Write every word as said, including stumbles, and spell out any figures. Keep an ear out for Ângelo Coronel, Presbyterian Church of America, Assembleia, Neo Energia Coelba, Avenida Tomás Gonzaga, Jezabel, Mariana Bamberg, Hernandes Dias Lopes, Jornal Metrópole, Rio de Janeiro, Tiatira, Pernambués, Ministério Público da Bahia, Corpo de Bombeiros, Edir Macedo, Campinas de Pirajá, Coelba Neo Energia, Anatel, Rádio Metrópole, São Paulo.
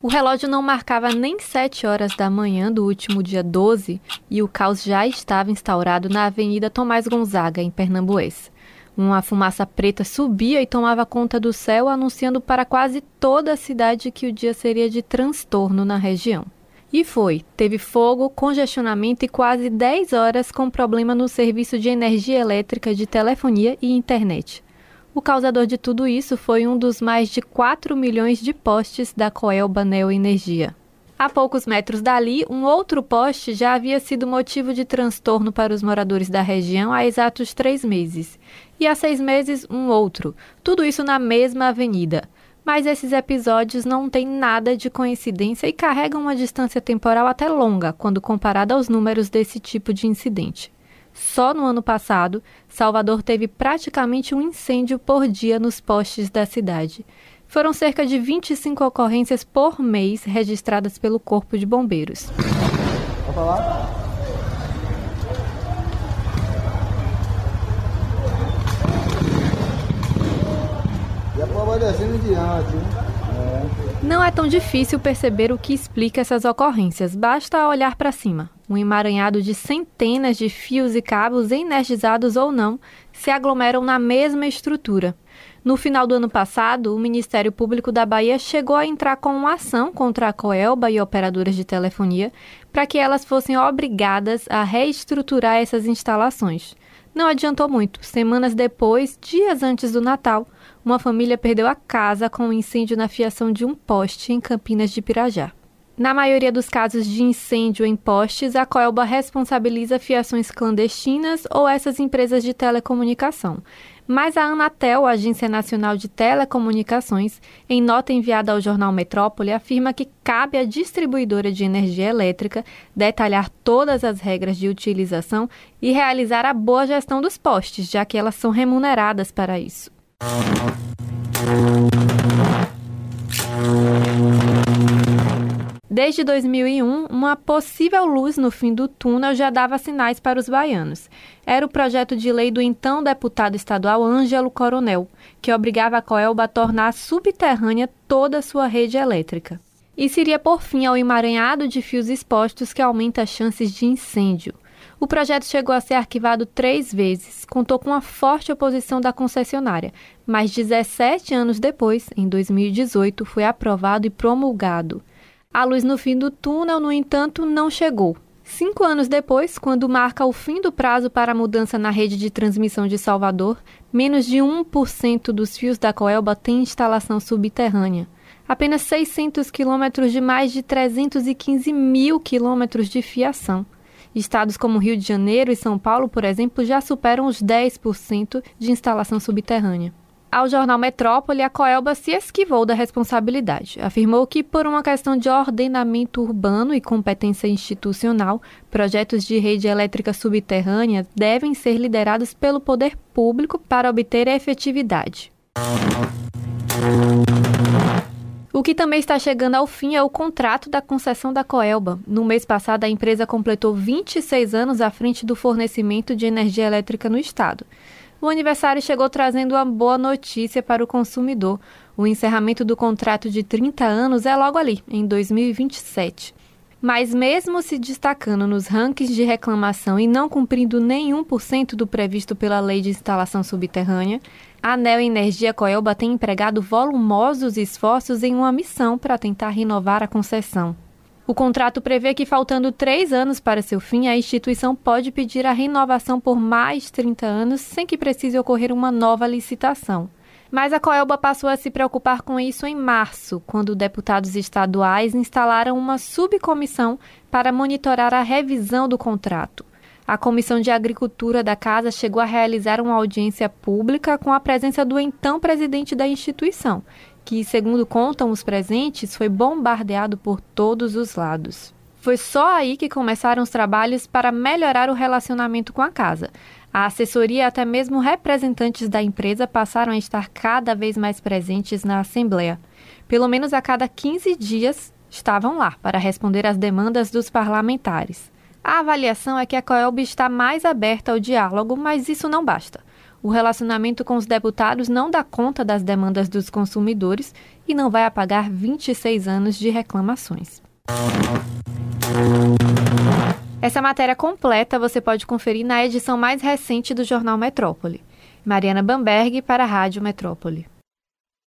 O relógio não marcava nem sete horas da manhã do último dia doze e o caos já estava instaurado na Avenida Tomás Gonzaga, em Pernambués. Uma fumaça preta subia e tomava conta do céu, anunciando para quase toda a cidade que o dia seria de transtorno na região. E foi. Teve fogo, congestionamento e quase dez horas com problema no serviço de energia elétrica, de telefonia e internet. O causador de tudo isso foi um dos mais de quatro milhões de postes da Coelba Neo Energia. A poucos metros dali, um outro poste já havia sido motivo de transtorno para os moradores da região há exatos três meses. E há seis meses, um outro. Tudo isso na mesma avenida. Mas esses episódios não têm nada de coincidência e carregam uma distância temporal até longa, quando comparada aos números desse tipo de incidente. Só no ano passado, Salvador teve praticamente um incêndio por dia nos postes da cidade. Foram cerca de vinte e cinco ocorrências por mês registradas pelo Corpo de Bombeiros. Opa lá. E a prova descendo em diante, hein? Não é tão difícil perceber o que explica essas ocorrências, basta olhar para cima. Um emaranhado de centenas de fios e cabos, energizados ou não, se aglomeram na mesma estrutura. No final do ano passado, o Ministério Público da Bahia chegou a entrar com uma ação contra a Coelba e operadoras de telefonia para que elas fossem obrigadas a reestruturar essas instalações. Não adiantou muito. Semanas depois, dias antes do Natal, uma família perdeu a casa com um incêndio na fiação de um poste em Campinas de Pirajá. Na maioria dos casos de incêndio em postes, a Coelba responsabiliza fiações clandestinas ou essas empresas de telecomunicação. Mas a Anatel, a Agência Nacional de Telecomunicações, em nota enviada ao Jornal Metrópole, afirma que cabe à distribuidora de energia elétrica detalhar todas as regras de utilização e realizar a boa gestão dos postes, já que elas são remuneradas para isso. Desde dois mil e um, uma possível luz no fim do túnel já dava sinais para os baianos. Era o projeto de lei do então deputado estadual Ângelo Coronel, que obrigava a Coelba a tornar subterrânea toda a sua rede elétrica. Isso iria por fim ao emaranhado de fios expostos que aumenta as chances de incêndio. O projeto chegou a ser arquivado três vezes, contou com uma forte oposição da concessionária, mas dezessete anos depois, em dois mil e dezoito, foi aprovado e promulgado. A luz no fim do túnel, no entanto, não chegou. Cinco anos depois, quando marca o fim do prazo para a mudança na rede de transmissão de Salvador, menos de um por cento dos fios da Coelba tem instalação subterrânea. Apenas seiscentos quilômetros de mais de trezentos e quinze mil quilômetros de fiação. Estados como Rio de Janeiro e São Paulo, por exemplo, já superam os dez por cento de instalação subterrânea. Ao Jornal Metrópole, a Coelba se esquivou da responsabilidade. Afirmou que, por uma questão de ordenamento urbano e competência institucional, projetos de rede elétrica subterrânea devem ser liderados pelo poder público para obter efetividade. O que também está chegando ao fim é o contrato da concessão da Coelba. No mês passado, a empresa completou vinte e seis anos à frente do fornecimento de energia elétrica no estado. O aniversário chegou trazendo uma boa notícia para o consumidor. O encerramento do contrato de trinta anos é logo ali, em dois mil e vinte e sete. Mas mesmo se destacando nos rankings de reclamação e não cumprindo nenhum por cento do previsto pela Lei de Instalação Subterrânea, a Neo Energia Coelba tem empregado volumosos esforços em uma missão para tentar renovar a concessão. O contrato prevê que, faltando três anos para seu fim, a instituição pode pedir a renovação por mais trinta anos sem que precise ocorrer uma nova licitação. Mas a Coelba passou a se preocupar com isso em março, quando deputados estaduais instalaram uma subcomissão para monitorar a revisão do contrato. A Comissão de Agricultura da Casa chegou a realizar uma audiência pública com a presença do então presidente da instituição, que, segundo contam os presentes, foi bombardeado por todos os lados. Foi só aí que começaram os trabalhos para melhorar o relacionamento com a casa. A assessoria e até mesmo representantes da empresa passaram a estar cada vez mais presentes na Assembleia. Pelo menos a cada quinze dias estavam lá para responder às demandas dos parlamentares. A avaliação é que a Coelba está mais aberta ao diálogo, mas isso não basta. O relacionamento com os deputados não dá conta das demandas dos consumidores e não vai apagar vinte e seis anos de reclamações. Essa matéria completa você pode conferir na edição mais recente do Jornal Metrópole. Mariana Bamberg para a Rádio Metrópole.